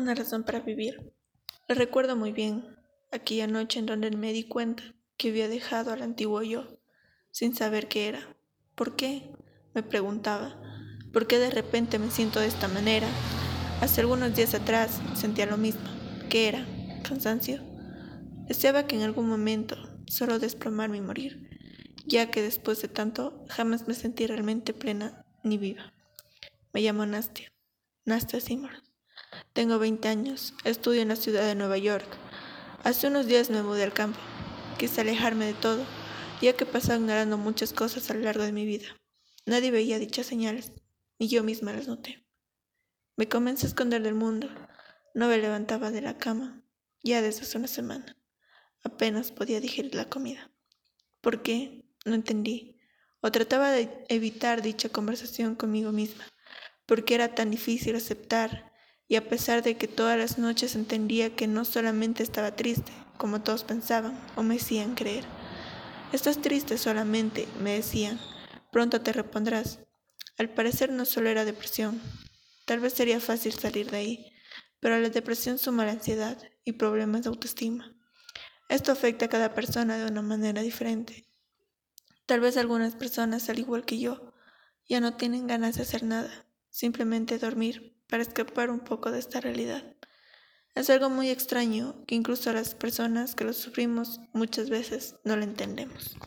una razón para vivir. La recuerdo muy bien, aquella noche en donde me di cuenta que había dejado al antiguo yo, sin saber qué era. ¿Por qué?, me preguntaba. ¿Por qué de repente me siento de esta manera? Hace algunos días atrás sentía lo mismo. ¿Qué era? ¿Cansancio? Deseaba que en algún momento solo desplomarme y morir, ya que después de tanto jamás me sentí realmente plena ni viva. Me llamo Nastia Seymour. Tengo 20 años, estudio en la ciudad de Nueva York. Hace unos días me mudé al campo. Quise alejarme de todo, ya que he pasado ignorando muchas cosas a lo largo de mi vida. Nadie veía dichas señales, ni yo misma las noté. Me comencé a esconder del mundo. No me levantaba de la cama, ya desde hace una semana. Apenas podía digerir la comida. ¿Por qué? No entendí. O trataba de evitar dicha conversación conmigo misma, porque era tan difícil aceptar. Y a pesar de que todas las noches entendía que no solamente estaba triste, como todos pensaban o me hacían creer. Estás triste solamente, me decían, pronto te repondrás. Al parecer no solo era depresión, tal vez sería fácil salir de ahí, pero la depresión suma la ansiedad y problemas de autoestima. Esto afecta a cada persona de una manera diferente. Tal vez algunas personas, al igual que yo, ya no tienen ganas de hacer nada, simplemente dormir, para escapar un poco de esta realidad. Es algo muy extraño que incluso las personas que lo sufrimos muchas veces no lo entendemos.